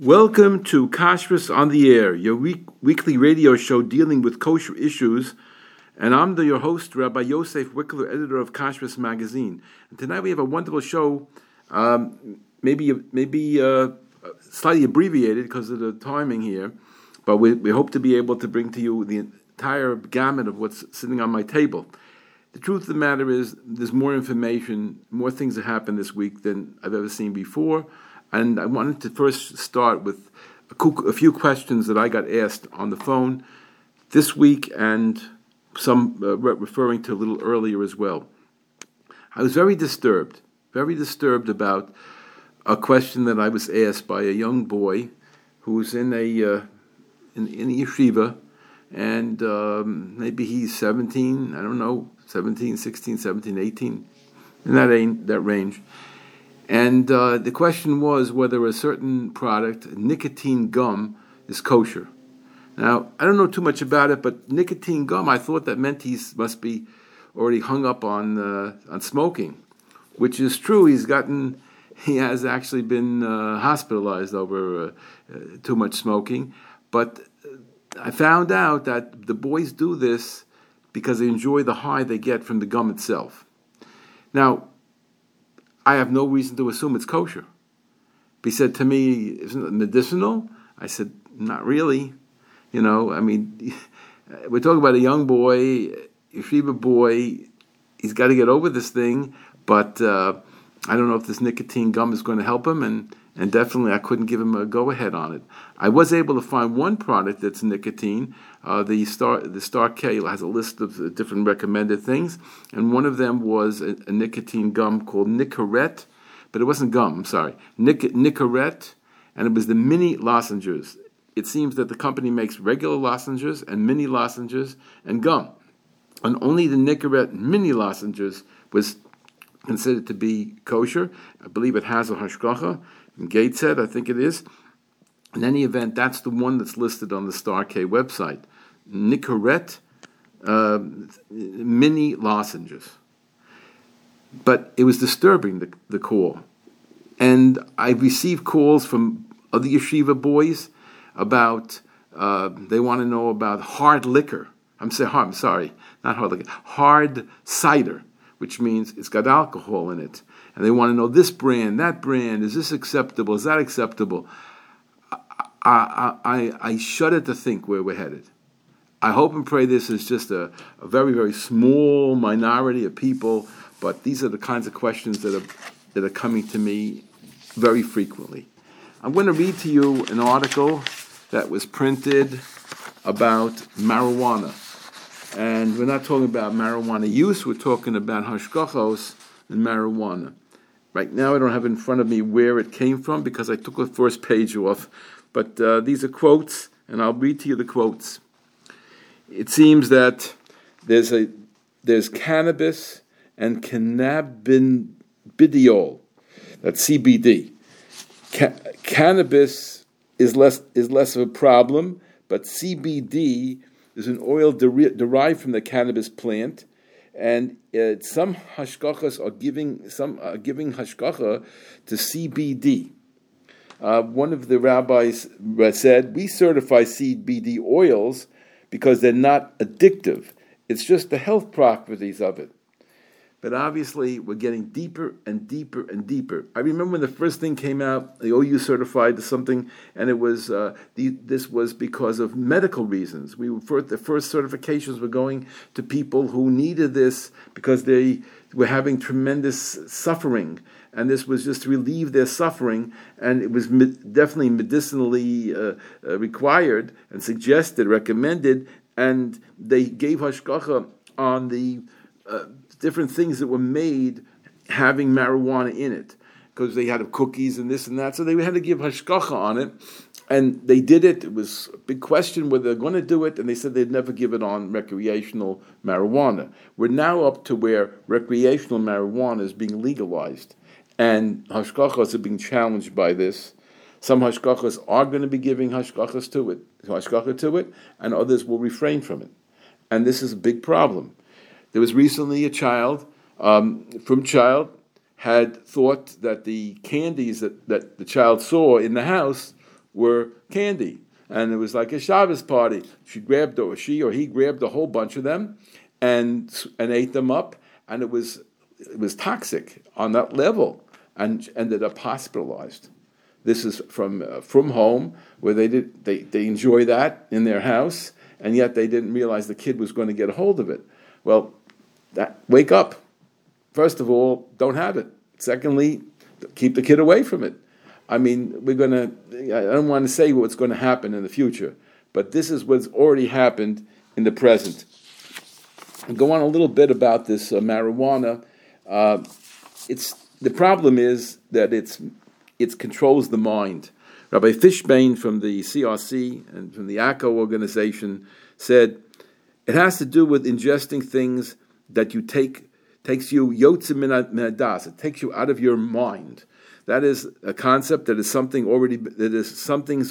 Welcome to Kashrus on the Air, your weekly radio show dealing with kosher issues. And I'm your host, Rabbi Yosef Wickler, editor of Kashrus magazine. And tonight we have a wonderful show, maybe slightly abbreviated because of the timing here. But we hope to be able to bring to you the entire gamut of what's sitting on my table. The truth of the matter is there's more information, more things that happened this week than I've ever seen before. And I wanted to first start with a few questions that I got asked on the phone this week and some referring to a little earlier as well. I was very disturbed about a question that I was asked by a young boy who was in a yeshiva, and maybe he's 17, I don't know, 17, 16, 17, 18, in that range. And the question was whether a certain product, nicotine gum, is kosher. Now, I don't know too much about it, but nicotine gum, I thought that meant he must be already hung up on smoking, which is true. He has actually been hospitalized over too much smoking. But I found out that the boys do this because they enjoy the high they get from the gum itself. Now, I have no reason to assume it's kosher. He said to me, "Isn't it medicinal?" I said, "Not really." You know, I mean, we're talking about a young boy, yeshiva boy. He's got to get over this thing, but I don't know if this nicotine gum is going to help him, and definitely I couldn't give him a go-ahead on it. I was able to find one product that's nicotine. The Star K has a list of different recommended things, and one of them was a nicotine gum called Nicorette, but it wasn't gum, I'm sorry, Nicorette, and it was the mini lozenges. It seems that the company makes regular lozenges and mini lozenges and gum, and only the Nicorette mini lozenges was considered to be kosher. I believe it has a hashgacha in Gateshead, I think it is. In any event, that's the one that's listed on the Star K website. Nicorette mini lozenges. But it was disturbing, the call. And I received calls from other yeshiva boys about, they want to know about hard liquor. Hard cider, which means it's got alcohol in it. And they want to know this brand, that brand, is this acceptable, is that acceptable? I shudder to think where we're headed. I hope and pray this is just a very, very small minority of people, but these are the kinds of questions that are coming to me very frequently. I'm going to read to you an article that was printed about marijuana. And we're not talking about marijuana use, we're talking about hashgachos and marijuana. Right now I don't have in front of me where it came from because I took the first page off. But these are quotes, and I'll read to you the quotes. It seems that there's cannabis and cannabidiol, that's CBD. Cannabis is less of a problem, but CBD is an oil derived from the cannabis plant, and some hashgachas are giving hashgacha to CBD. One of the rabbis said, "We certify CBD oils because they're not addictive. It's just the health properties of it." But obviously, we're getting deeper and deeper and deeper. I remember when the first thing came out, the OU certified something, and it was this was because of medical reasons. The first certifications were going to people who needed this because they were having tremendous suffering, and this was just to relieve their suffering, and it was definitely medicinally required and suggested, recommended, and they gave hashgacha on the different things that were made having marijuana in it, because they had cookies and this and that, so they had to give hashgacha on it, and they did it. It was a big question whether they're going to do it, and they said they'd never give it on recreational marijuana. We're now up to where recreational marijuana is being legalized, and hashgachas are being challenged by this. Some hashgachas are going to be giving hashgacha to it, and others will refrain from it, and this is a big problem. There was recently a child, had thought that the candies that the child saw in the house were candy. And it was like a Shabbos party. She or he grabbed a whole bunch of them and ate them up. And it was toxic on that level and ended up hospitalized. This is from home, where they enjoy that in their house, and yet they didn't realize the kid was going to get a hold of it. Well, wake up. First of all, don't have it. Secondly, keep the kid away from it. I mean, I don't want to say what's going to happen in the future, but this is what's already happened in the present. I'll go on a little bit about this marijuana. The problem is that it controls the mind. Rabbi Fishbein from the CRC and from the ACCO organization said, it has to do with ingesting things that you takes you yotze minadas. It takes you out of your mind. That is a concept that is something's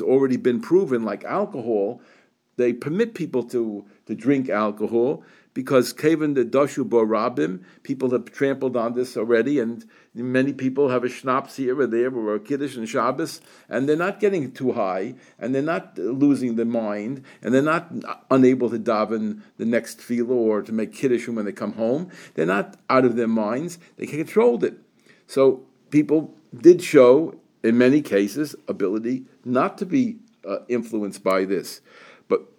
already been proven, like alcohol. They permit people to drink alcohol because kaven the dashu barabim, people have trampled on this already, and many people have a schnapps here or there or a kiddush and Shabbos, and they're not getting too high, and they're not losing their mind, and they're not unable to daven the next tefillah or to make kiddush when they come home. They're not out of their minds. They controlled it. So people did show, in many cases, ability not to be influenced by this.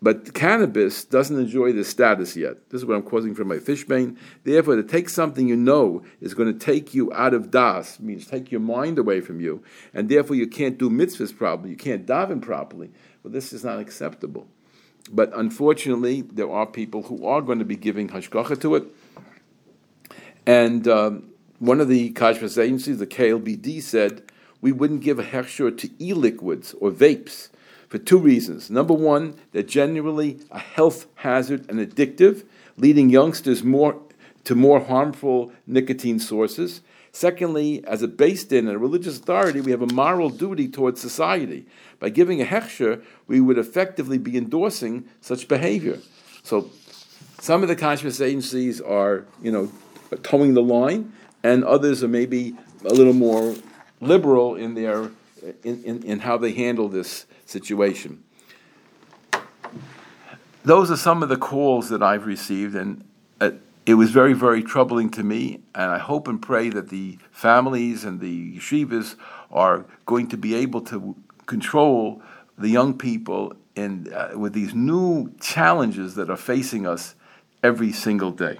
But cannabis doesn't enjoy this status yet. This is what I'm quoting from my Fishbein. Therefore, to take something you know is going to take you out of das, means take your mind away from you, and therefore you can't do mitzvahs properly, you can't daven properly. Well, this is not acceptable. But unfortunately, there are people who are going to be giving hashgacha to it. And one of the kashrus agencies, the KLBD, said, we wouldn't give a hechsher to e-liquids or vapes for two reasons. Number one, they're generally a health hazard and addictive, leading youngsters to more harmful nicotine sources. Secondly, as a bais din and a religious authority, we have a moral duty towards society. By giving a hechsher, we would effectively be endorsing such behavior. So some of the kashrus agencies are, towing the line, and others are maybe a little more liberal in their in how they handle this situation. Those are some of the calls that I've received, and it was very, very troubling to me, and I hope and pray that the families and the yeshivas are going to be able to control the young people and with these new challenges that are facing us every single day.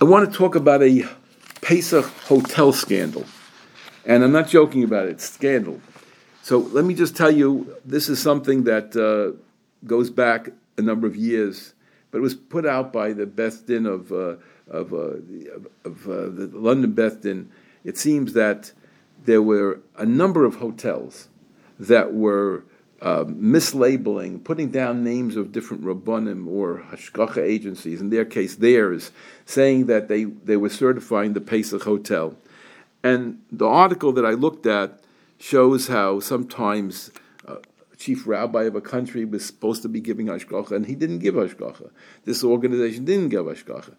I want to talk about a Pesach hotel scandal. And I'm not joking about it. It's a scandal. So let me just tell you, this is something that goes back a number of years, but it was put out by the Beth Din of the London Beth Din. It seems that there were a number of hotels that were mislabeling, putting down names of different rabbanim or hashgacha agencies, in their case theirs, saying that they were certifying the Pesach Hotel. And the article that I looked at shows how sometimes chief rabbi of a country was supposed to be giving hashgacha, and he didn't give hashgacha. This organization didn't give hashgacha.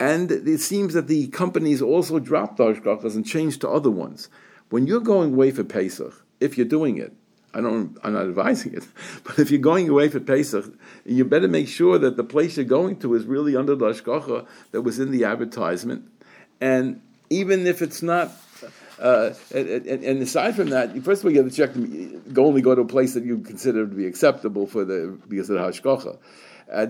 And it seems that the companies also dropped the hashgachas and changed to other ones. When you're going away for Pesach, if you're doing it, I'm not advising it, but if you're going away for Pesach, you better make sure that the place you're going to is really under the hashgacha that was in the advertisement. And even if it's not, and aside from that, first of all, you have to check, only go to a place that you consider to be acceptable because of the hashgacha.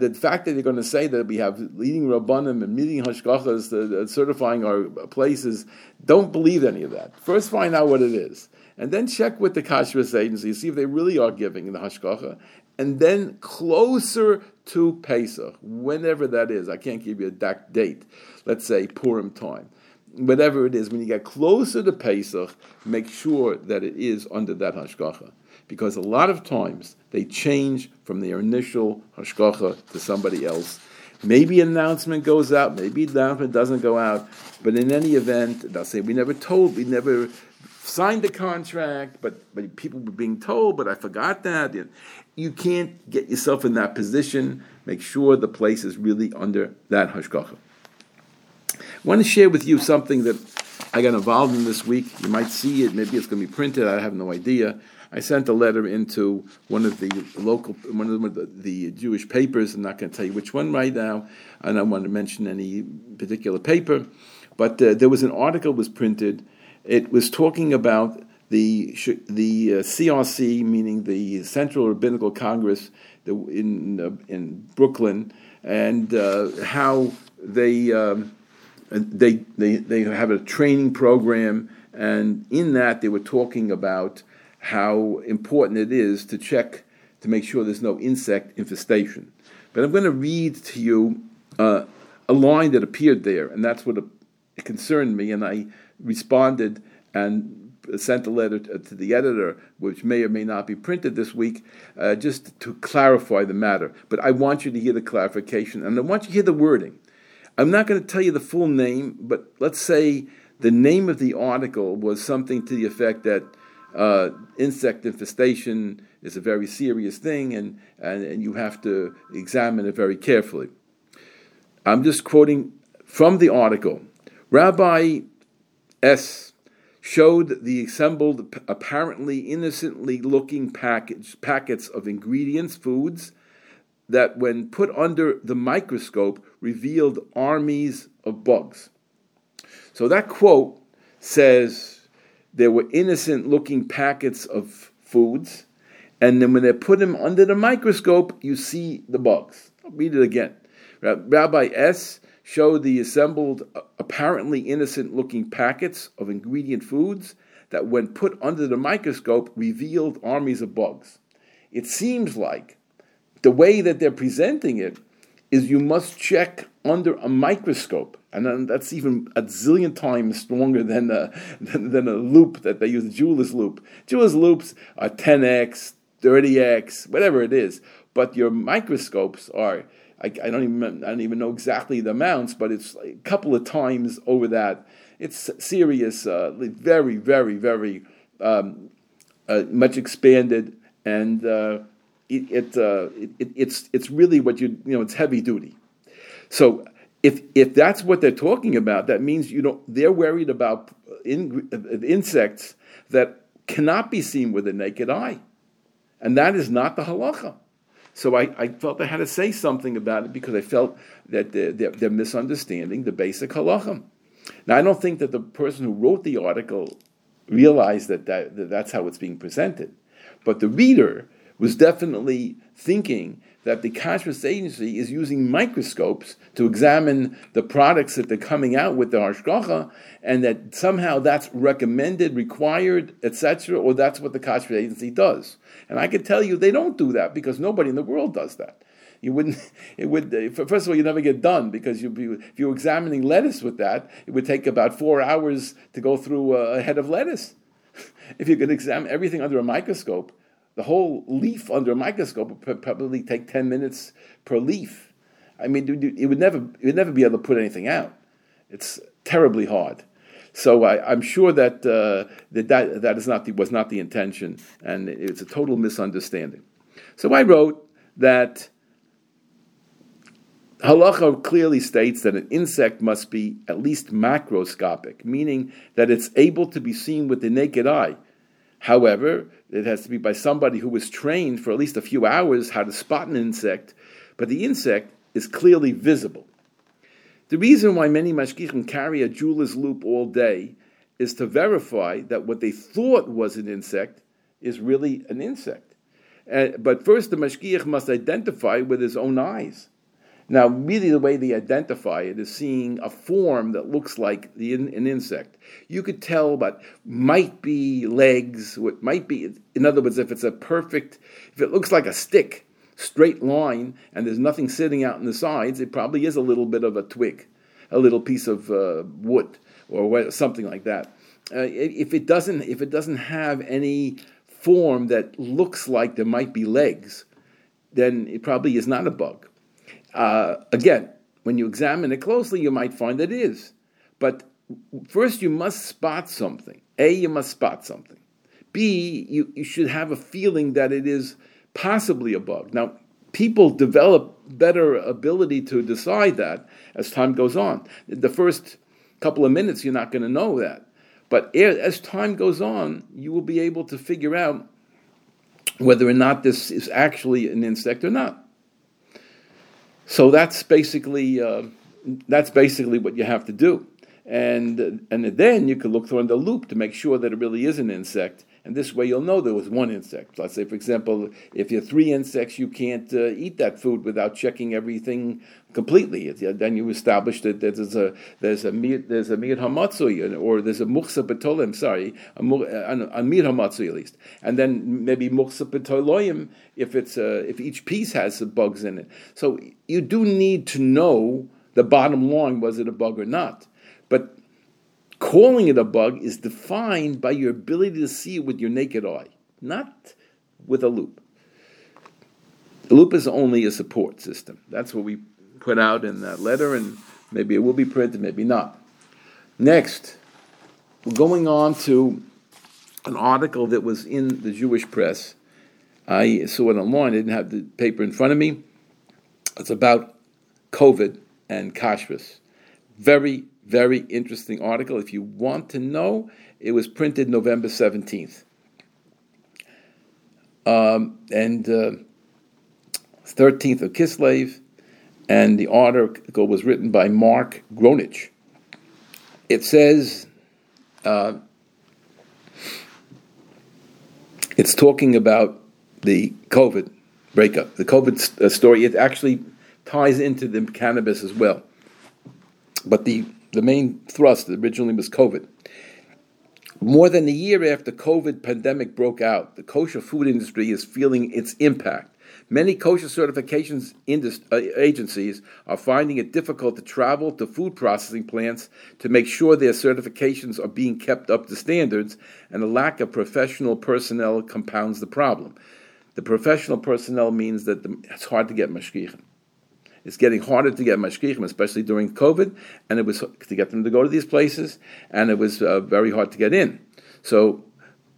The fact that you're going to say that we have leading rabbanim and meeting hashgachas certifying our places, don't believe any of that. First, find out what it is. And then check with the kashrus agency, see if they really are giving the hashgacha. And then closer to Pesach, whenever that is, I can't give you a date, let's say Purim time, whatever it is, when you get closer to Pesach, make sure that it is under that hashgacha. Because a lot of times they change from their initial hashgacha to somebody else. Maybe an announcement goes out, maybe an announcement doesn't go out, but in any event, they'll say, we never signed the contract, but people were being told, but I forgot that. You can't get yourself in that position. Make sure the place is really under that hashgacha. I want to share with you something that I got involved in this week. You might see it. Maybe it's going to be printed. I have no idea. I sent a letter into one of the local, one of the Jewish papers. I'm not going to tell you which one right now. I don't want to mention any particular paper. But there was an article was printed. It was talking about the CRC, meaning the Central Rabbinical Congress in Brooklyn, and how they have a training program, and in that they were talking about how important it is to check to make sure there's no insect infestation. But I'm going to read to you a line that appeared there, and that's what it concerned me, and I responded and sent a letter to the editor, which may or may not be printed this week, just to clarify the matter. But I want you to hear the clarification, and I want you to hear the wording. I'm not going to tell you the full name, but let's say the name of the article was something to the effect that insect infestation is a very serious thing, and you have to examine it very carefully. I'm just quoting from the article. Rabbi S. showed the assembled, apparently innocently-looking packets of ingredients, foods, that when put under the microscope revealed armies of bugs. So that quote says there were innocent-looking packets of foods, and then when they put them under the microscope, you see the bugs. I'll read it again. Rabbi S. showed the assembled, apparently innocent-looking packets of ingredient foods that, when put under the microscope, revealed armies of bugs. It seems like the way that they're presenting it is you must check under a microscope, and that's even a zillion times stronger than a loop that they use, a jeweler's loop. Jeweler's loops are 10x, 30x, whatever it is, but your microscopes are... I don't even know exactly the amounts, but it's a couple of times over that. It's serious, very, very, very much expanded, and it's really what it's heavy duty. So if that's what they're talking about, that means they're worried about insects that cannot be seen with the naked eye, and that is not the halacha. So I felt I had to say something about it because I felt that they're misunderstanding the basic halacha. Now, I don't think that the person who wrote the article realized that that's how it's being presented. But the reader was definitely thinking that the Kashrus agency is using microscopes to examine the products that they're coming out with, the hashgacha, and that somehow that's recommended, required, etc., or that's what the Kashrus agency does. And I can tell you they don't do that because nobody in the world does that. You wouldn't. It would. First of all, you never get done because if you're examining lettuce with that, it would take about 4 hours to go through a head of lettuce. If you could examine everything under a microscope, the whole leaf under a microscope would probably take 10 minutes per leaf. I mean, it would never be able to put anything out. It's terribly hard. So I'm sure that that was not the intention, and it's a total misunderstanding. So I wrote that halacha clearly states that an insect must be at least macroscopic, meaning that it's able to be seen with the naked eye. However, it has to be by somebody who was trained for at least a few hours how to spot an insect, but the insect is clearly visible. The reason why many mashgichim carry a jeweler's loop all day is to verify that what they thought was an insect is really an insect. But first, the mashgiach must identify with his own eyes. Now, really, the way they identify it is seeing a form that looks like an insect. You could tell, but might be legs, what might be, in other words, if it looks like a stick, straight line, and there's nothing sitting out in the sides, it probably is a little bit of a twig, a little piece of wood, or something like that. If it doesn't have any form that looks like there might be legs, then it probably is not a bug. Again, when you examine it closely, you might find it is. But first, you must spot something. A, you must spot something. B, you should have a feeling that it is possibly a bug. Now, people develop better ability to decide that as time goes on. The first couple of minutes, you're not going to know that. But as time goes on, you will be able to figure out whether or not this is actually an insect or not. So that's basically what you have to do. And then you can look through the loop to make sure that it really is an insect. And this way you'll know there was one insect. Let's say, for example, if you have three insects, you can't eat that food without checking everything completely. Then you establish that there's a mir hamatzui, or there's a muksa betolim, sorry, a mir hamatzui at least. And then maybe muksa betoloim if each piece has some bugs in it. So you do need to know the bottom line, was it a bug or not. But calling it a bug is defined by your ability to see it with your naked eye, not with a loop. The loop is only a support system. That's what we put out in that letter, and maybe it will be printed, maybe not. Next, we're going on to an article that was in the Jewish press. I saw it online. I didn't have the paper in front of me. It's about COVID and kashrus. Very, very interesting article. If you want to know, it was printed November 17th. And 13th of Kislev, and the article was written by Mark Gronich. It says it's talking about the COVID breakup, the COVID story. It actually ties into the cannabis as well. But the main thrust originally was COVID. More than a year after COVID pandemic broke out, the kosher food industry is feeling its impact. Many kosher certifications agencies are finding it difficult to travel to food processing plants to make sure their certifications are being kept up to standards, and the lack of professional personnel compounds the problem. The professional personnel means that it's hard to get mashgichim. It's getting harder to get mashgichim, especially during COVID, and it was to get them to go to these places, and it was very hard to get in. So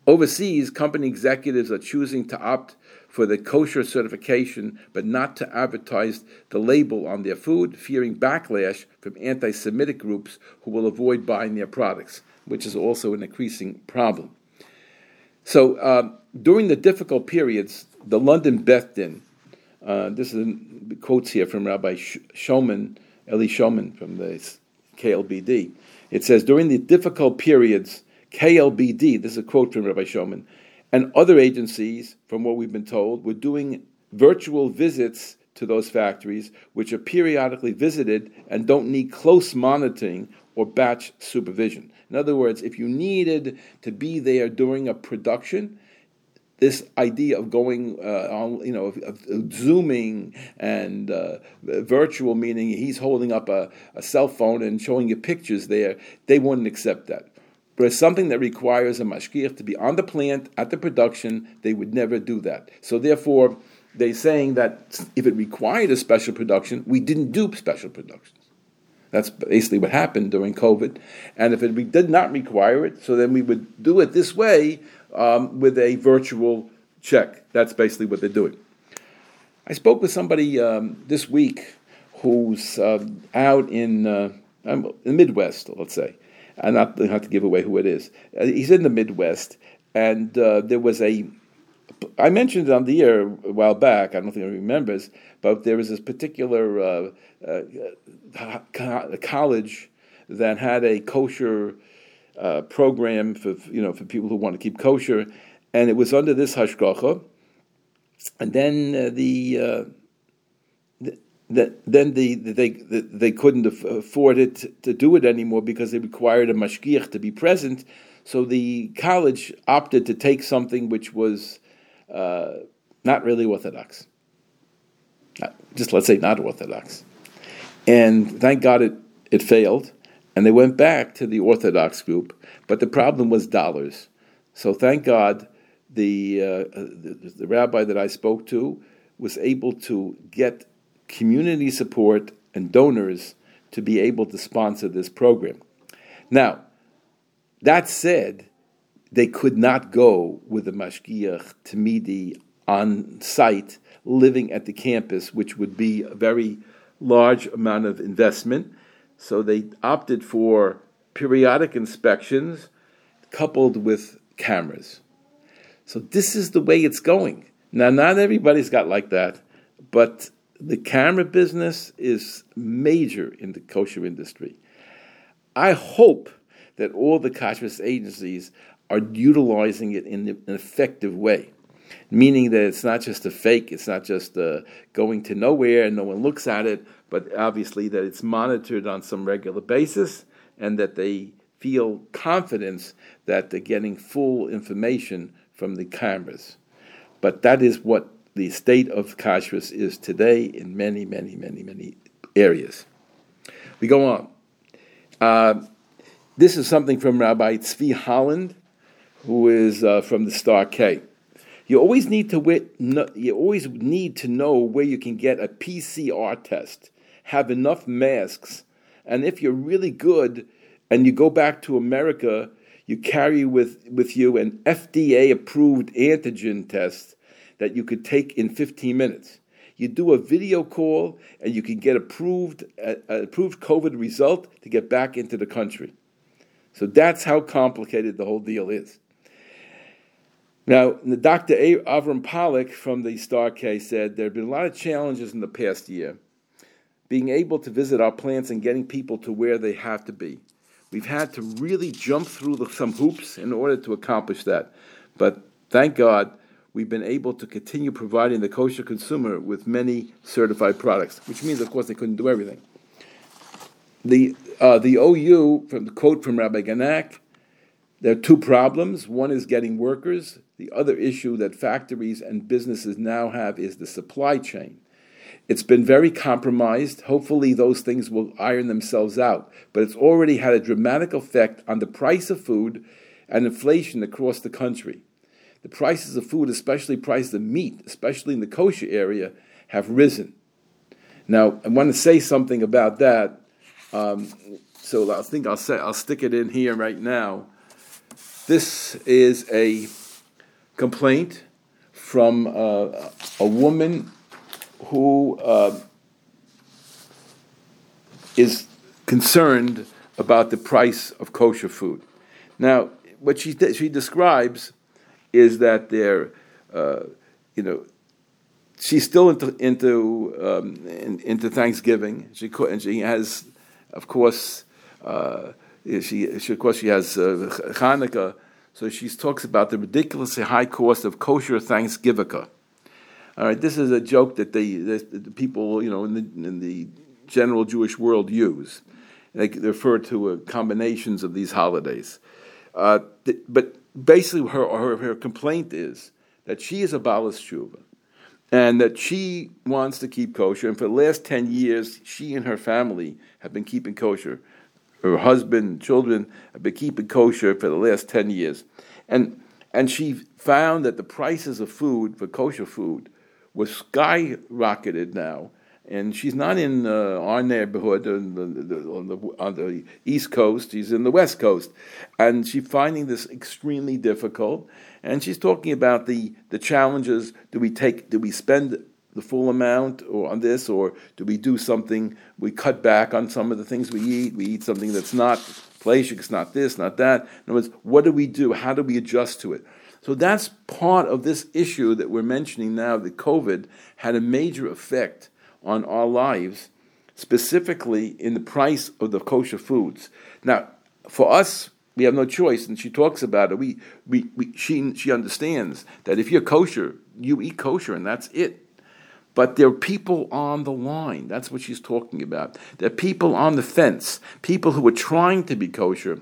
overseas, company executives are choosing to opt for the kosher certification, but not to advertise the label on their food, fearing backlash from anti-Semitic groups who will avoid buying their products, which is also an increasing problem. So during the difficult periods, the London Beth Din, this is quotes here from Rabbi Shoman, Eli Shoman from the KLBD. It says, during the difficult periods, KLBD, this is a quote from Rabbi Shoman, and other agencies, from what we've been told, were doing virtual visits to those factories, which are periodically visited and don't need close monitoring or batch supervision. In other words, if you needed to be there during a production, this idea of going on, zooming and virtual, meaning he's holding up a cell phone and showing you pictures there, they wouldn't accept that. But it's something that requires a mashgiach to be on the plant at the production. They would never do that. So therefore, they're saying that if it required a special production, we didn't do special productions. That's basically what happened during COVID. And if we did not require it, so then we would do it this way, with a virtual check. That's basically what they're doing. I spoke with somebody this week who's out in the Midwest, let's say. I'm not going to have to give away who it is. He's in the Midwest, and there was I mentioned it on the air a while back, I don't think he remembers, but there was this particular college that had a kosher program for people who want to keep kosher, and it was under this hashgacha, and then they couldn't afford it to do it anymore because they required a mashgiach to be present, so the college opted to take something which was not really orthodox, just let's say not orthodox, and thank God it failed. And they went back to the Orthodox group, but the problem was dollars. So thank God the rabbi that I spoke to was able to get community support and donors to be able to sponsor this program. Now, that said, they could not go with the mashgiach Tamidi on site living at the campus, which would be a very large amount of investment. So they opted for periodic inspections coupled with cameras. So this is the way it's going. Now, not everybody's got like that, but the camera business is major in the kosher industry. I hope that all the kashrus agencies are utilizing it in an effective way, meaning that it's not just a fake, it's not just going to nowhere and no one looks at it, but obviously that it's monitored on some regular basis and that they feel confidence that they're getting full information from the cameras. But that is what the state of kashrus is today in many, many, many, many areas. We go on. This is something from Rabbi Tzvi Holland, who is from the Star K. You always need to know where you can get a PCR test, have enough masks, and if you're really good and you go back to America, you carry with you an FDA-approved antigen test that you could take in 15 minutes. You do a video call and you can get approved COVID result to get back into the country. So that's how complicated the whole deal is. Now, Dr. Avram Pollack from the Star K said, there have been a lot of challenges in the past year, being able to visit our plants and getting people to where they have to be. We've had to really jump through some hoops in order to accomplish that. But thank God, we've been able to continue providing the kosher consumer with many certified products, which means, of course, they couldn't do everything. The OU, from the quote from Rabbi Ganak, there are two problems. One is getting workers. The other issue that factories and businesses now have is the supply chain. It's been very compromised. Hopefully those things will iron themselves out. But it's already had a dramatic effect on the price of food and inflation across the country. The prices of food, especially prices of meat, especially in the kosher area, have risen. Now, I want to say something about that. So I think I'll stick it in here right now. This is a complaint from a woman who is concerned about the price of kosher food. Now, what she describes is that they're, she's still into Thanksgiving. She has, of course. She has Hanukkah, so she talks about the ridiculously high cost of kosher Thanksgiving. All right, this is a joke that the people, in the general Jewish world use. They refer to combinations of these holidays. But basically, her complaint is that she is a Balas Shuvah, and that she wants to keep kosher. And for the last 10 years, she and her family have been keeping kosher. Her husband and children have been keeping kosher for the last 10 years. And she found that the prices of food, for kosher food, was skyrocketed now. And she's not in our neighborhood on the East Coast. She's in the West Coast. And she's finding this extremely difficult. And she's talking about the challenges. Do we spend the full amount or on this, or do we do something, we cut back on some of the things we eat something that's not pleasure, it's not this, not that. In other words, what do we do? How do we adjust to it? So that's part of this issue that we're mentioning now, that COVID had a major effect on our lives, specifically in the price of the kosher foods. Now, for us, we have no choice, and she talks about it. She understands that if you're kosher, you eat kosher, and that's it. But there are people on the line. That's what she's talking about. There are people on the fence, people who are trying to be kosher,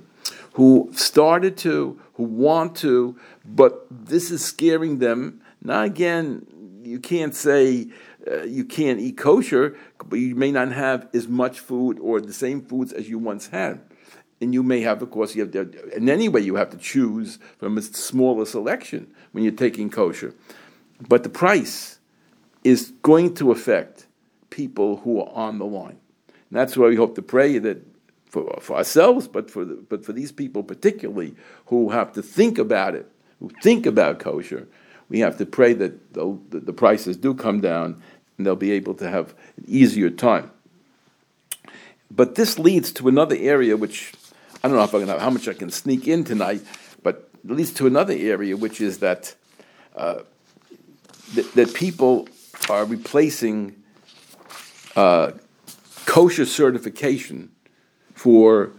who started to, who want to, but this is scaring them. Now, again, you can't say you can't eat kosher, but you may not have as much food or the same foods as you once had. And you may have, of course, in any way you have to choose from a smaller selection when you're taking kosher. But the price is going to affect people who are on the line. And that's why we hope to pray that for ourselves, but for these people particularly who have to think about it, who think about kosher, we have to pray that the prices do come down and they'll be able to have an easier time. But this leads to another area which I don't know if I'm gonna, how much I can sneak in tonight, but it leads to another area, which is that that people are replacing kosher certification for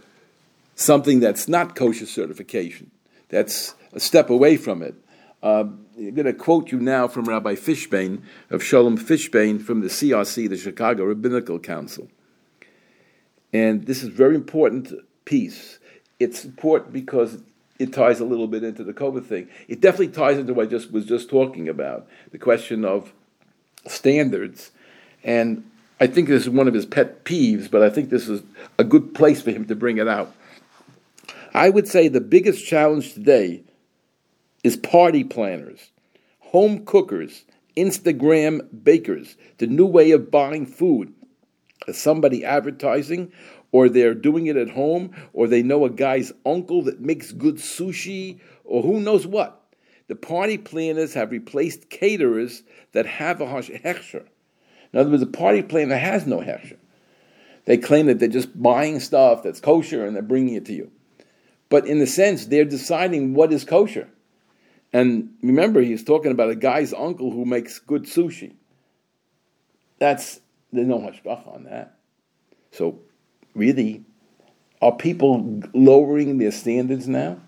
something that's not kosher certification. That's a step away from it. I'm going to quote you now from Rabbi Fishbein, of Sholem Fishbein, from the CRC, the Chicago Rabbinical Council. And this is a very important piece. It's important because it ties a little bit into the COVID thing. It definitely ties into what I was just talking about, the question of standards. And I think this is one of his pet peeves, but I think this is a good place for him to bring it out. I would say the biggest challenge today is party planners, home cookers, Instagram bakers, the new way of buying food. Is somebody advertising, or they're doing it at home, or they know a guy's uncle that makes good sushi, or who knows what. The party planners have replaced caterers that have a hechsher. In other words, the party planner has no hechsher. They claim that they're just buying stuff that's kosher and they're bringing it to you. But in a sense, they're deciding what is kosher. And remember, he's talking about a guy's uncle who makes good sushi. There's no hashgacha on that. So, really, are people lowering their standards now?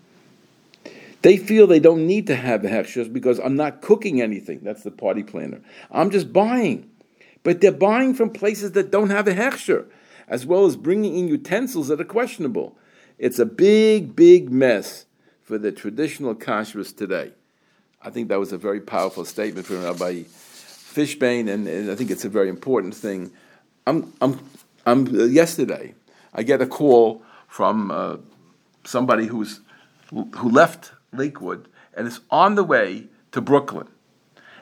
They feel they don't need to have the hechshers because I'm not cooking anything. That's the party planner. I'm just buying. But they're buying from places that don't have a hechsher, as well as bringing in utensils that are questionable. It's a big, big mess for the traditional kashrus today. I think that was a very powerful statement from Rabbi Fishbein, and I think it's a very important thing. Yesterday, I get a call from somebody who left Lakewood and is on the way to Brooklyn,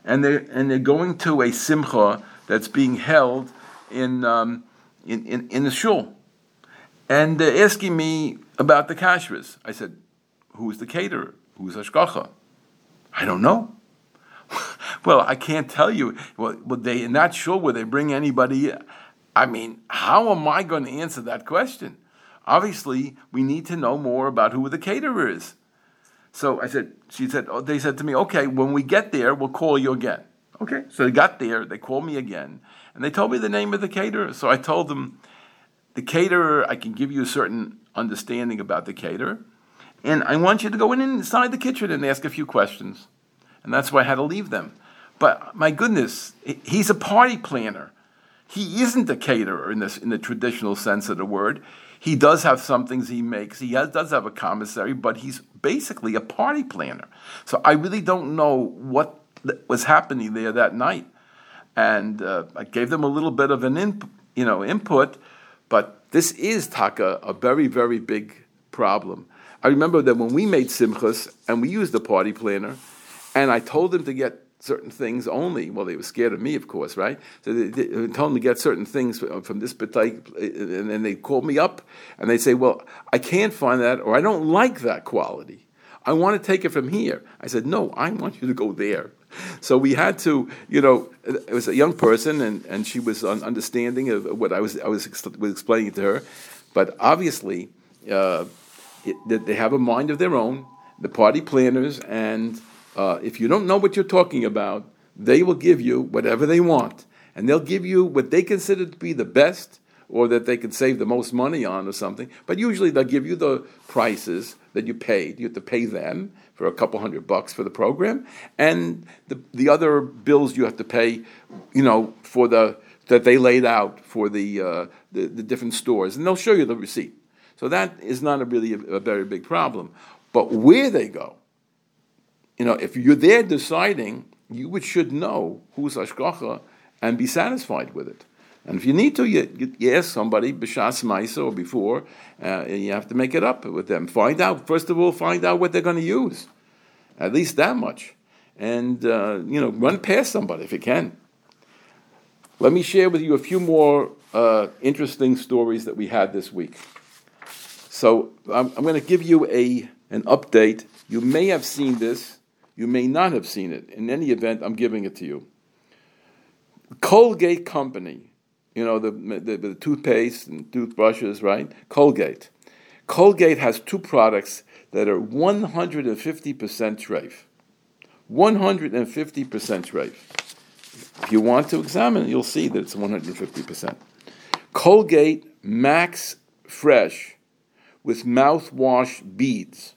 and they're going to a simcha that's being held in the shul, and they're asking me about the kashrus. I said, "Who's the caterer? Who's hashgacha?" I don't know. Well, I can't tell you. Well, they're not sure where they bring anybody. I mean, how am I going to answer that question? Obviously, we need to know more about who the caterer is. So they said to me, "Okay, when we get there, we'll call you again." Okay, so they got there, they called me again, and they told me the name of the caterer. So I told them, the caterer, I can give you a certain understanding about the caterer, and I want you to go inside the kitchen and ask a few questions. And that's why I had to leave them. But my goodness, he's a party planner. He isn't a caterer in the traditional sense of the word. He does have some things he makes. He does have a commissary, but he's basically a party planner. So I really don't know what was happening there that night. And I gave them a little bit of an input, but this is, Taka, a very, very big problem. I remember that when we made simchas and we used the party planner, and I told them to get certain things only. Well, they were scared of me, of course, right? So they told them to get certain things from this particular, and then they called me up, and they say, "Well, I can't find that, or I don't like that quality. I want to take it from here." I said, "No, I want you to go there." So we had to, it was a young person, and she was understanding of what I was explaining to her, but obviously they have a mind of their own, the party planners, and if you don't know what you're talking about, they will give you whatever they want. And they'll give you what they consider to be the best or that they can save the most money on or something. But usually they'll give you the prices that you paid. You have to pay them for $200 for the program. And the other bills you have to pay, for that they laid out for the different stores. And they'll show you the receipt. So that is not a very big problem. But where they go, if you're there deciding, you should know who's hashgacha and be satisfied with it. And if you need to, you ask somebody, b'shas ma'isa or before, and you have to make it up with them. First of all, find out what they're going to use. At least that much. And, run past somebody if you can. Let me share with you a few more interesting stories that we had this week. So I'm going to give you an update. You may have seen this. You may not have seen it. In any event, I'm giving it to you. Colgate Company, the toothpaste and toothbrushes, right? Colgate. Colgate has two products that are 150% treif. 150% treif. If you want to examine it, you'll see that it's 150%. Colgate Max Fresh with mouthwash beads.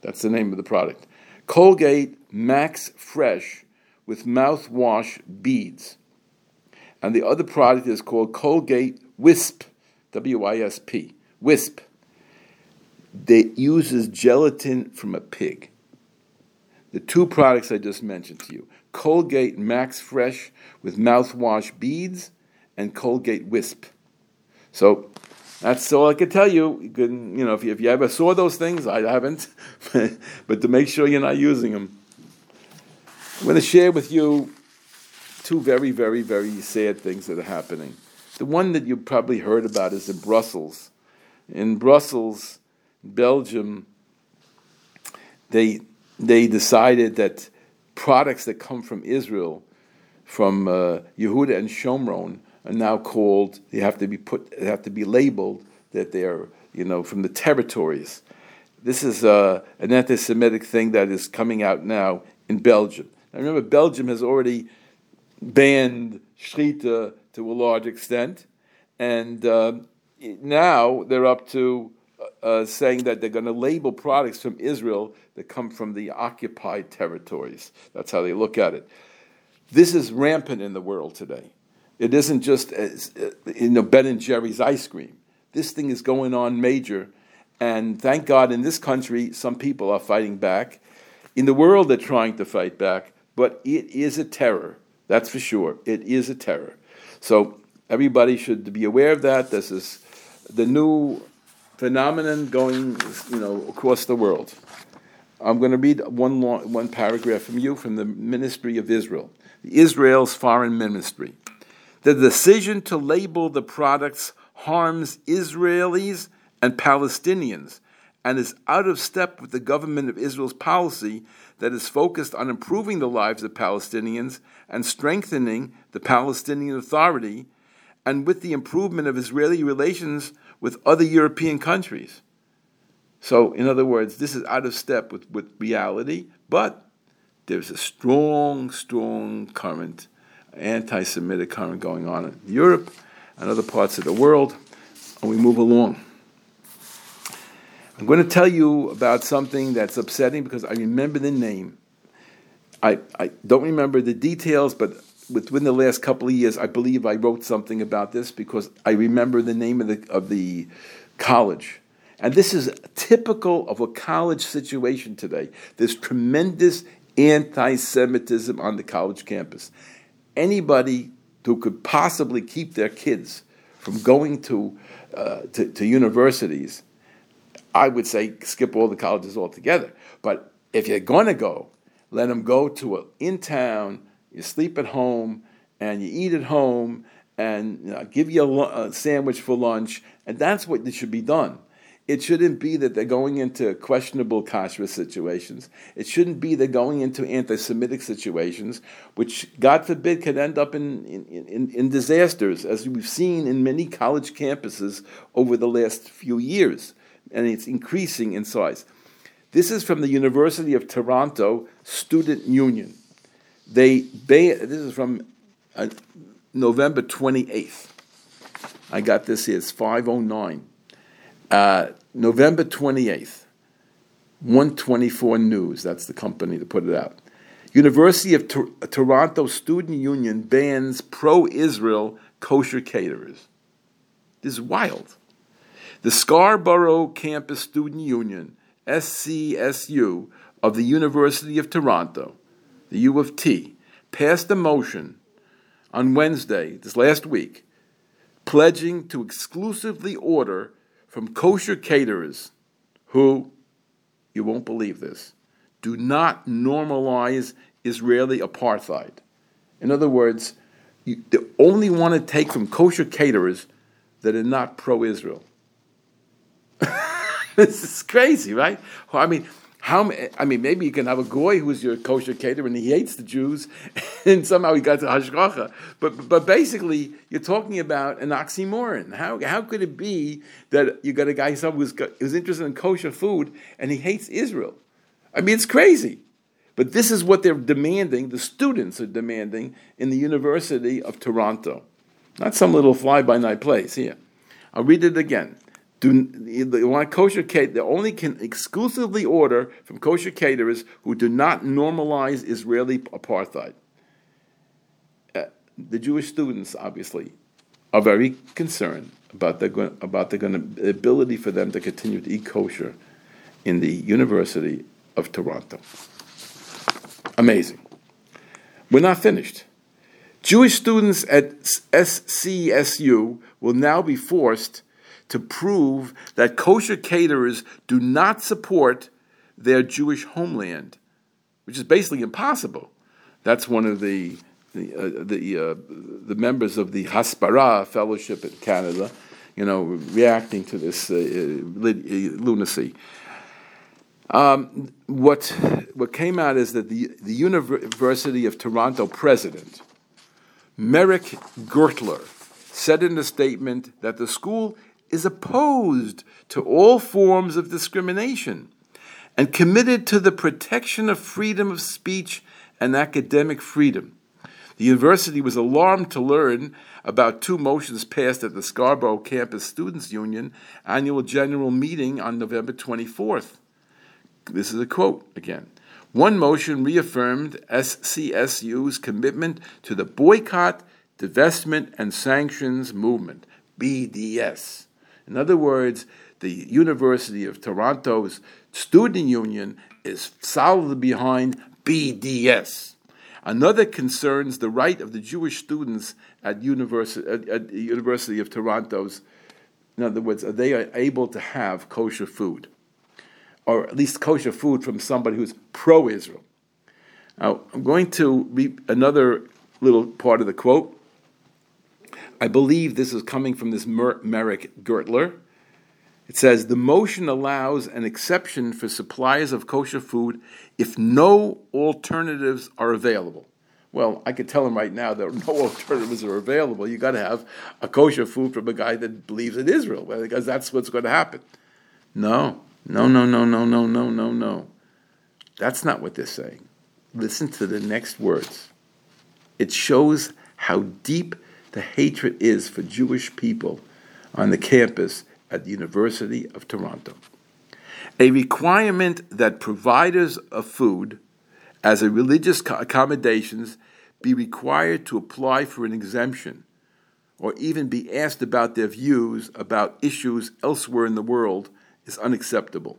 That's the name of the product. Colgate Max Fresh with mouthwash beads. And the other product is called Colgate Wisp, W-I-S-P, Wisp. That uses gelatin from a pig. The two products I just mentioned to you, Colgate Max Fresh with mouthwash beads and Colgate Wisp. So that's all I could tell you. You know, if you ever saw those things, I haven't, but to make sure you're not using them. I'm going to share with you two very, very, very sad things that are happening. The one that you probably heard about is in Brussels. In Brussels, Belgium, they decided that products that come from Israel, from Yehuda and Shomron, are now called. They have to be labeled that they are, you know, from the territories. This is an anti-Semitic thing that is coming out now in Belgium. Now remember, Belgium has already banned Shrita to a large extent, and now they're up to saying that they're going to label products from Israel that come from the occupied territories. That's how they look at it. This is rampant in the world today. It isn't just Ben and Jerry's ice cream. This thing is going on major, and thank God in this country some people are fighting back. In the world they're trying to fight back, but it is a terror. That's for sure. It is a terror. So everybody should be aware of that. This is the new phenomenon going, you know, across the world. I'm going to read one paragraph from you from the Ministry of Israel, Israel's Foreign Ministry. The decision to label the products harms Israelis and Palestinians and is out of step with the government of Israel's policy that is focused on improving the lives of Palestinians and strengthening the Palestinian Authority, and with the improvement of Israeli relations with other European countries. So, in other words, this is out of step with reality, but there's a strong, strong current, anti-Semitic current going on in Europe and other parts of the world, and we move along. I'm going to tell you about something that's upsetting because I remember the name. I don't remember the details, but within the last couple of years, I believe I wrote something about this because I remember the name of the college. And this is typical of a college situation today. There's tremendous anti-Semitism on the college campus. Anybody who could possibly keep their kids from going to universities, I would say skip all the colleges altogether. But if you're going to go, let them go to an in-town. You sleep at home, and you eat at home, and you know, give you a sandwich for lunch, and that's what should be done. It shouldn't be that they're going into questionable kashrus situations. It shouldn't be they're going into anti-Semitic situations, which, God forbid, could end up in disasters, as we've seen in many college campuses over the last few years, and it's increasing in size. This is from the University of Toronto Student Union. This is from November 28th. I got this here. It's 509. November 28th, 124 News. That's the company that put it out. University of Toronto Student Union bans pro-Israel kosher caterers. This is wild. The Scarborough Campus Student Union, SCSU, of the University of Toronto, the U of T, passed a motion on Wednesday, this last week, pledging to exclusively order from kosher caterers who, you won't believe this, do not normalize Israeli apartheid. In other words, they only want to take from kosher caterers that are not pro-Israel. This is crazy, right? I mean, Maybe you can have a goy who's your kosher caterer and he hates the Jews, and somehow he got to hashgacha. But basically, you're talking about an oxymoron. How could it be that you got a guy who's interested in kosher food and he hates Israel? I mean, it's crazy. But this is what they're demanding. The students are demanding in the University of Toronto, not some little fly-by-night place. Here, I'll read it again. They want kosher cater. They only can exclusively order from kosher caterers who do not normalize Israeli apartheid. The Jewish students, obviously, are very concerned about the ability for them to continue to eat kosher in the University of Toronto. Amazing. We're not finished. Jewish students at SCSU will now be forced to prove that kosher caterers do not support their Jewish homeland, which is basically impossible. That's one of the members of the Haspara Fellowship in Canada, reacting to this lunacy. What came out is that the University of Toronto president, Merrick Gertler, said in a statement that the school is opposed to all forms of discrimination and committed to the protection of freedom of speech and academic freedom. The university was alarmed to learn about two motions passed at the Scarborough Campus Student Union annual general meeting on November 24th. This is a quote again. One motion reaffirmed SCSU's commitment to the boycott, divestment, and sanctions movement, BDS. In other words, the University of Toronto's student union is solidly behind BDS. Another concerns the right of the Jewish students at the University of Toronto's. In other words, they are able to have kosher food, or at least kosher food from somebody who's pro-Israel. Now, I'm going to read another little part of the quote. I believe this is coming from this Merrick Gertler. It says, the motion allows an exception for suppliers of kosher food if no alternatives are available. Well, I could tell him right now that no alternatives are available. You got to have a kosher food from a guy that believes in Israel, because that's what's going to happen. No. That's not what they're saying. Listen to the next words. It shows how deep the hatred is for Jewish people on the campus at the University of Toronto. A requirement that providers of food as a religious accommodations be required to apply for an exemption or even be asked about their views about issues elsewhere in the world is unacceptable.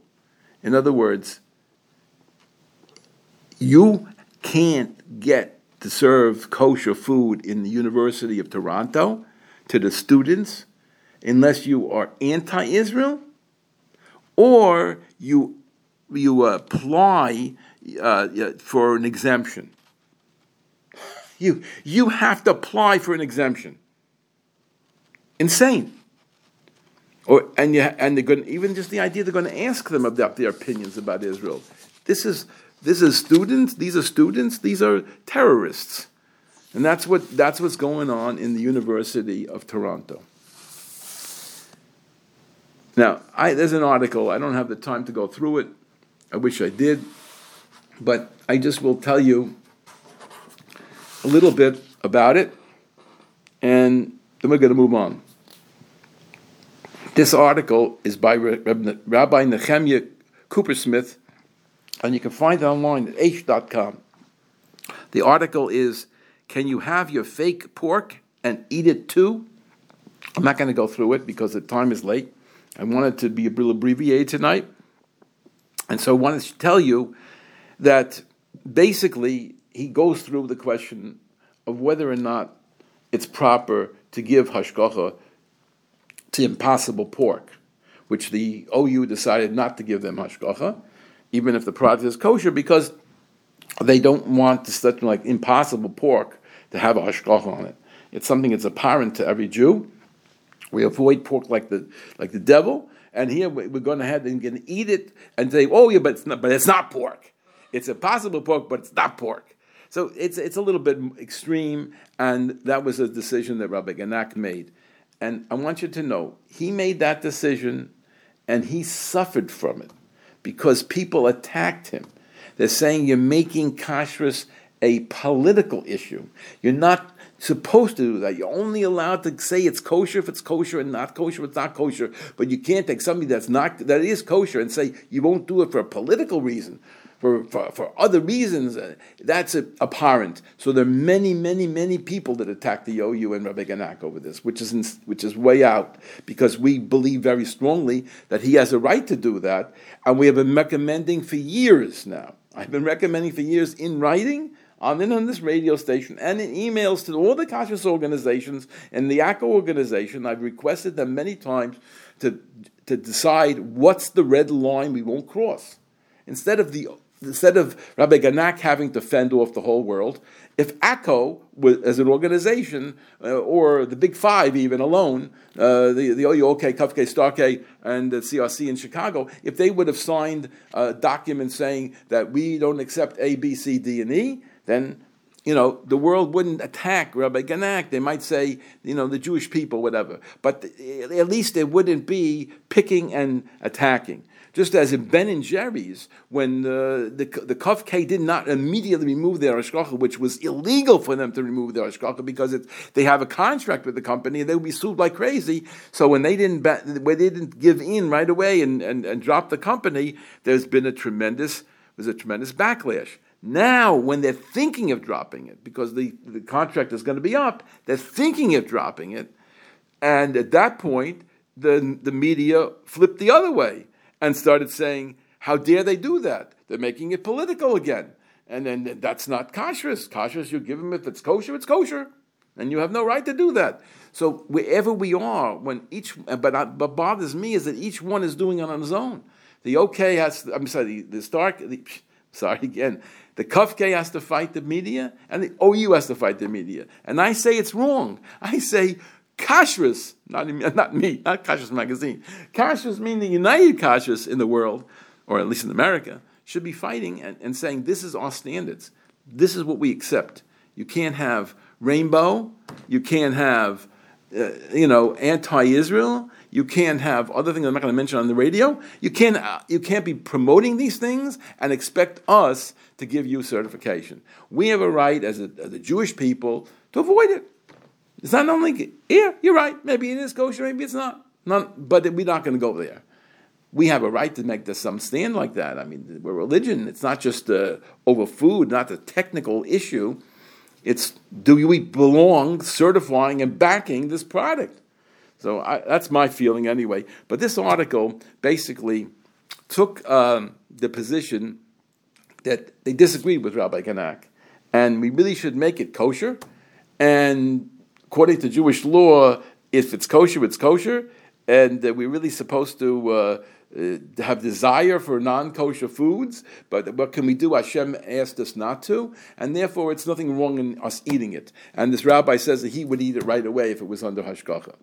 In other words, you can't get to serve kosher food in the University of Toronto to the students unless you are anti-Israel or you apply for an exemption. You have to apply for an exemption. Insane. And they're going to, even just the idea they're going to ask them about their opinions about Israel. This is students. These are students. These are terrorists, and that's what's going on in the University of Toronto. Now, there's an article. I don't have the time to go through it. I wish I did, but I just will tell you a little bit about it, and then we're going to move on. This article is by Rabbi Nachemia Cooper Smith, and you can find it online at Aish.com. The article is, Can You Have Your Fake Pork and Eat It Too? I'm not going to go through it because the time is late. I wanted to be a little abbreviated tonight. And so I wanted to tell you that basically he goes through the question of whether or not it's proper to give hashgacha to impossible pork, which the OU decided not to give them hashgacha, even if the product is kosher, because they don't want such like impossible pork to have a hashgacha on it. It's something that's apparent to every Jew. We avoid pork like the devil, and here we're going to have and can eat it and say, oh yeah, but it's not pork. It's a possible pork, but it's not pork. So it's a little bit extreme, and that was a decision that Rabbi Ganak made. And I want you to know, he made that decision, and he suffered from it because people attacked him. They're saying you're making kashrus a political issue. You're not supposed to do that. You're only allowed to say it's kosher if it's kosher, and not kosher if it's not kosher. But you can't take something that is kosher and say you won't do it for a political reason, for other reasons. That's abhorrent. So there are many, many, many people that attack the OU and Rabbi Ganak over this, which is way out, because we believe very strongly that he has a right to do that, and we have been recommending for years now. I've been recommending for years in writing, on this radio station, and in emails to all the kashrus organizations and the ACCO organization. I've requested them many times to decide what's the red line we won't cross. Instead of Rabbi Ganak having to fend off the whole world, if ACCO, as an organization, or the Big Five even alone, the OU, OK, Kof-K, Star K, and the CRC in Chicago, if they would have signed a document saying that we don't accept A, B, C, D, and E, then, the world wouldn't attack Rabbi Ganak. They might say, the Jewish people, whatever. But at least they wouldn't be picking and attacking. Just as in Ben and Jerry's, when the Kof-K did not immediately remove their hashgacha, which was illegal for them to remove their hashgacha because they have a contract with the company and they would be sued like crazy. So when they didn't give in right away and drop the company, there's been a tremendous backlash. Now, when they're thinking of dropping it, because the contract is going to be up, they're thinking of dropping it, and at that point, the media flipped the other way and started saying, how dare they do that? They're making it political again. And then that's not kashrus. Kashrus, you give them if it's kosher, it's kosher. And you have no right to do that. So wherever we are, what bothers me is that each one is doing it on his own. The Kof-K has to fight the media, and the OU has to fight the media. And I say it's wrong. I say kashrus, not Kashrus magazine. Kashrus meaning the united kashrus in the world, or at least in America, should be fighting and saying this is our standards. This is what we accept. You can't have rainbow. You can't have, anti-Israel. You can't have other things I'm not going to mention on the radio. You can't be promoting these things and expect us to give you certification. We have a right as a Jewish people to avoid it. It's not only, yeah, you're right, maybe it is kosher, maybe it's not, but we're not going to go there. We have a right to make some stand like that. I mean, we're religion. It's not just over food, not the technical issue. It's do we belong certifying and backing this product? So that's my feeling anyway. But this article basically took the position that they disagreed with Rabbi Ganak, and we really should make it kosher. And according to Jewish law, if it's kosher, it's kosher. And we're really supposed to have desire for non-kosher foods. But what can we do? Hashem asked us not to. And therefore, it's nothing wrong in us eating it. And this rabbi says that he would eat it right away if it was under hashgacha.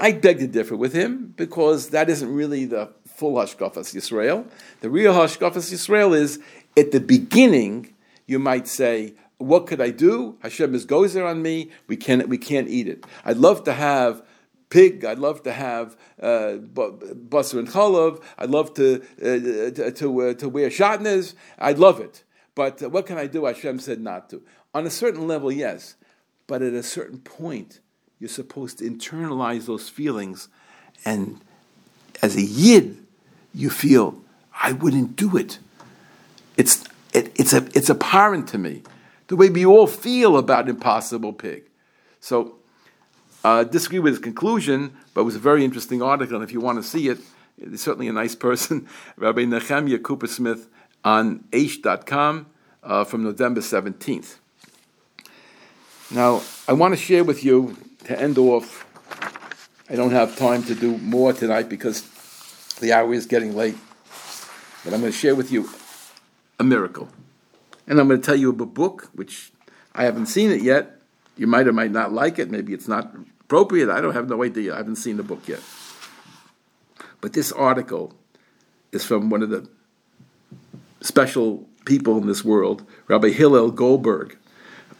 I beg to differ with him, because that isn't really the full Hashkafas Yisrael. The real Hashkafas Yisrael is, at the beginning, you might say, what could I do? Hashem is gozer on me. We can't eat it. I'd love to have pig. I'd love to have basar and chalav. I'd love to wear shatnez. I'd love it. But what can I do? Hashem said not to. On a certain level, yes. But at a certain point, you're supposed to internalize those feelings, and as a yid, you feel I wouldn't do it. It's apparent to me the way we all feel about impossible pig. So, disagree with his conclusion, but it was a very interesting article, and if you want to see it, it's certainly a nice person, Rabbi Nachemia Cooper Smith on Aish.com from November 17th. Now, I want to share with you, to end off, I don't have time to do more tonight because the hour is getting late, but I'm going to share with you a miracle. And I'm going to tell you about a book, which I haven't seen it yet. You might or might not like it. Maybe it's not appropriate. I have no idea. I haven't seen the book yet. But this article is from one of the special people in this world, Rabbi Hillel Goldberg,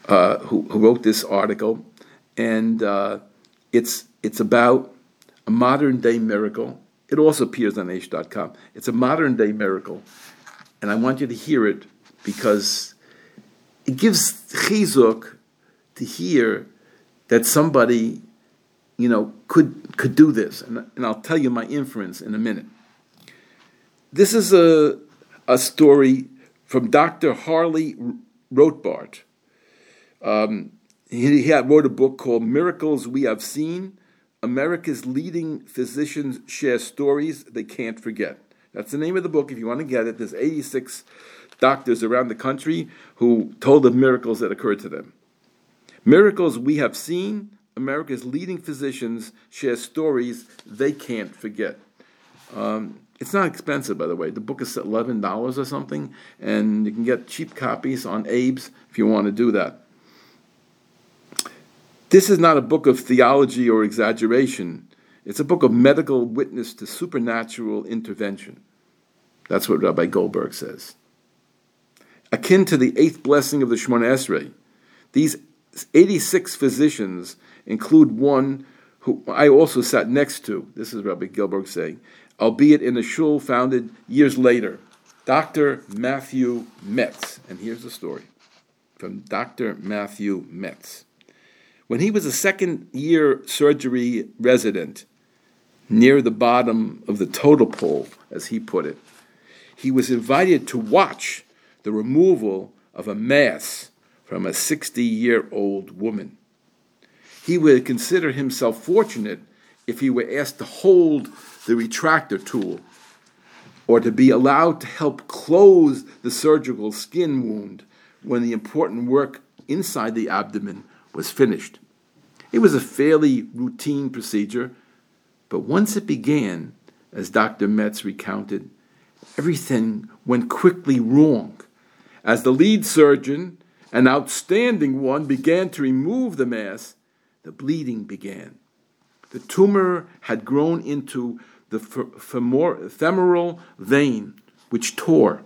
who wrote this article, and it's about a modern-day miracle. It also appears on Aish.com. It's a modern-day miracle, and I want you to hear it because it gives chizuk to hear that somebody, you know, could do this. And I'll tell you my inference in a minute. This is a story from Dr. Harley Rothbard. He wrote a book called Miracles We Have Seen. America's Leading Physicians Share Stories They Can't Forget. That's the name of the book. If you want to get it, there's 86 doctors around the country who told of miracles that occurred to them. Miracles We Have Seen. America's Leading Physicians Share Stories They Can't Forget. It's not expensive, by the way. The book is $11 or something, and you can get cheap copies on Abe's if you want to do that. This is not a book of theology or exaggeration. It's a book of medical witness to supernatural intervention. That's what Rabbi Goldberg says. Akin to the eighth blessing of the Shemona Esrei, these 86 physicians include one who I also sat next to. This is Rabbi Goldberg saying, albeit in a shul founded years later, Dr. Matthew Metz. And here's the story from Dr. Matthew Metz. When he was a second-year surgery resident, near the bottom of the totem pole, as he put it, he was invited to watch the removal of a mass from a 60-year-old woman. He would consider himself fortunate if he were asked to hold the retractor tool or to be allowed to help close the surgical skin wound when the important work inside the abdomen was finished. It was a fairly routine procedure, but once it began, as Dr. Metz recounted, everything went quickly wrong, as the lead surgeon, an outstanding one, began to remove the mass. The bleeding began. The tumor had grown into the femoral vein, which tore.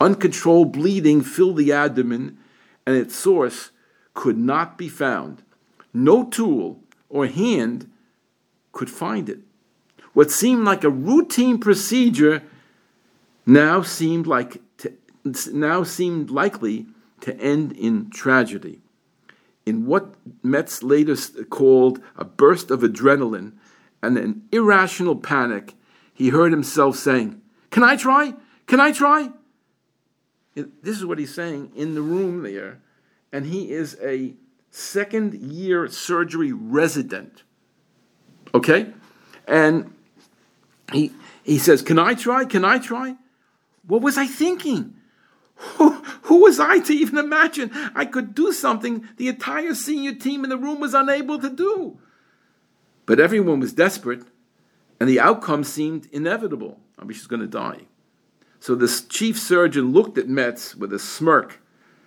Uncontrolled bleeding filled the abdomen, and its source could not be found. No tool or hand could find it. What seemed like a routine procedure now seemed likely to end in tragedy. In what Metz later called a burst of adrenaline and an irrational panic, he heard himself saying, "Can I try? Can I try?" This is what he's saying in the room there, and he is a second-year surgery resident, okay? And he says, "Can I try? Can I try? What was I thinking? Who was I to even imagine I could do something the entire senior team in the room was unable to do?" But everyone was desperate, and the outcome seemed inevitable. I mean, she's going to die. So the chief surgeon looked at Metz with a smirk.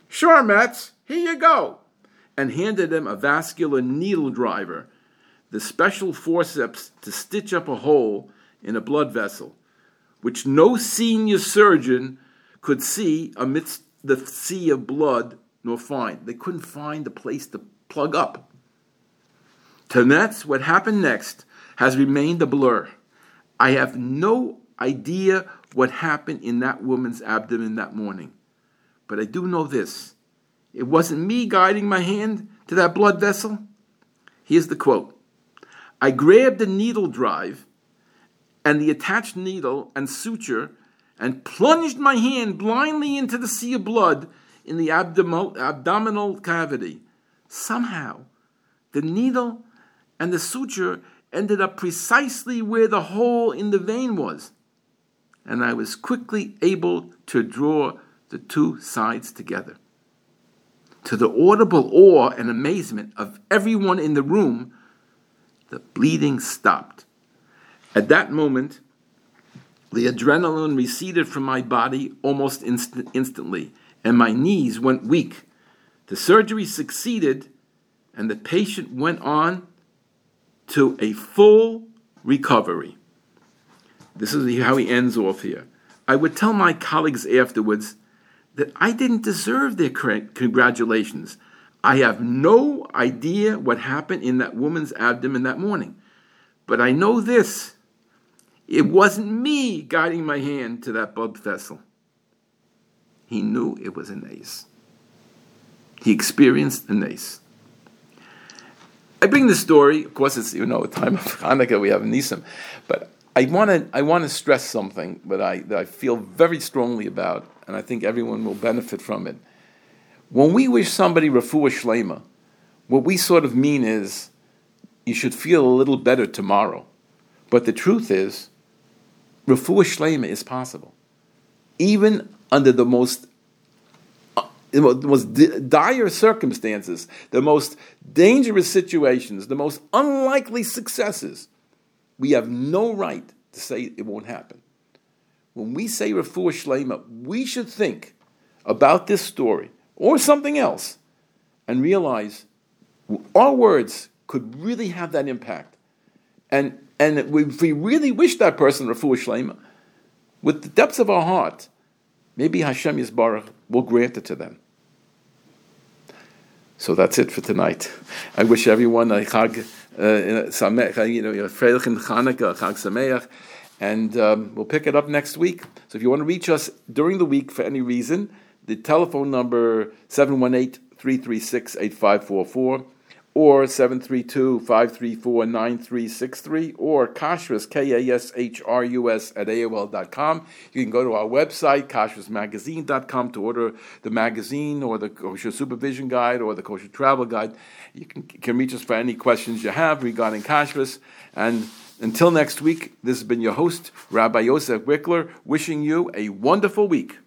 "Sure, Metz, here you go," and handed him a vascular needle driver, the special forceps to stitch up a hole in a blood vessel, which no senior surgeon could see amidst the sea of blood nor find. They couldn't find a place to plug up. To Metz, what happened next has remained a blur. I have no idea what happened in that woman's abdomen that morning, but I do know this. It wasn't me guiding my hand to that blood vessel. Here's the quote. "I grabbed the needle drive and the attached needle and suture and plunged my hand blindly into the sea of blood in the abdominal cavity. Somehow, the needle and the suture ended up precisely where the hole in the vein was, and I was quickly able to draw the two sides together." To the audible awe and amazement of everyone in the room, the bleeding stopped. At that moment, the adrenaline receded from my body almost instantly, and my knees went weak. The surgery succeeded, and the patient went on to a full recovery. This is how he ends off here. I would tell my colleagues afterwards that I didn't deserve their congratulations. I have no idea what happened in that woman's abdomen that morning. But I know this. It wasn't me guiding my hand to that blood vessel. He knew it was an ace. He experienced an ace. I bring this story, of course it's, a time of Hanukkah, we have Nisim, but I want to stress something that I feel very strongly about, and I think everyone will benefit from it. When we wish somebody refuah shleima, what we sort of mean is, you should feel a little better tomorrow. But the truth is, refuah shleima is possible. Even under the most dire circumstances, the most dangerous situations, the most unlikely successes, we have no right to say it won't happen. When we say refuah shleima, we should think about this story or something else and realize our words could really have that impact. And if we really wish that person refuah shleima, with the depths of our heart, maybe Hashem Yisbarach will grant it to them. So that's it for tonight. I wish everyone a Chag Sameach, Freilich in Chanukah, Chag Sameach, and we'll pick it up next week. So if you want to reach us during the week for any reason, the telephone number 718-336-8544 or 732-534-9363 or Kashrus, Kashrus at AOL.com. You can go to our website, kashrusmagazine.com, to order the magazine or the Kosher Supervision Guide or the Kosher Travel Guide. You can reach us for any questions you have regarding Kashrus. And until next week, this has been your host, Rabbi Yosef Wickler, wishing you a wonderful week.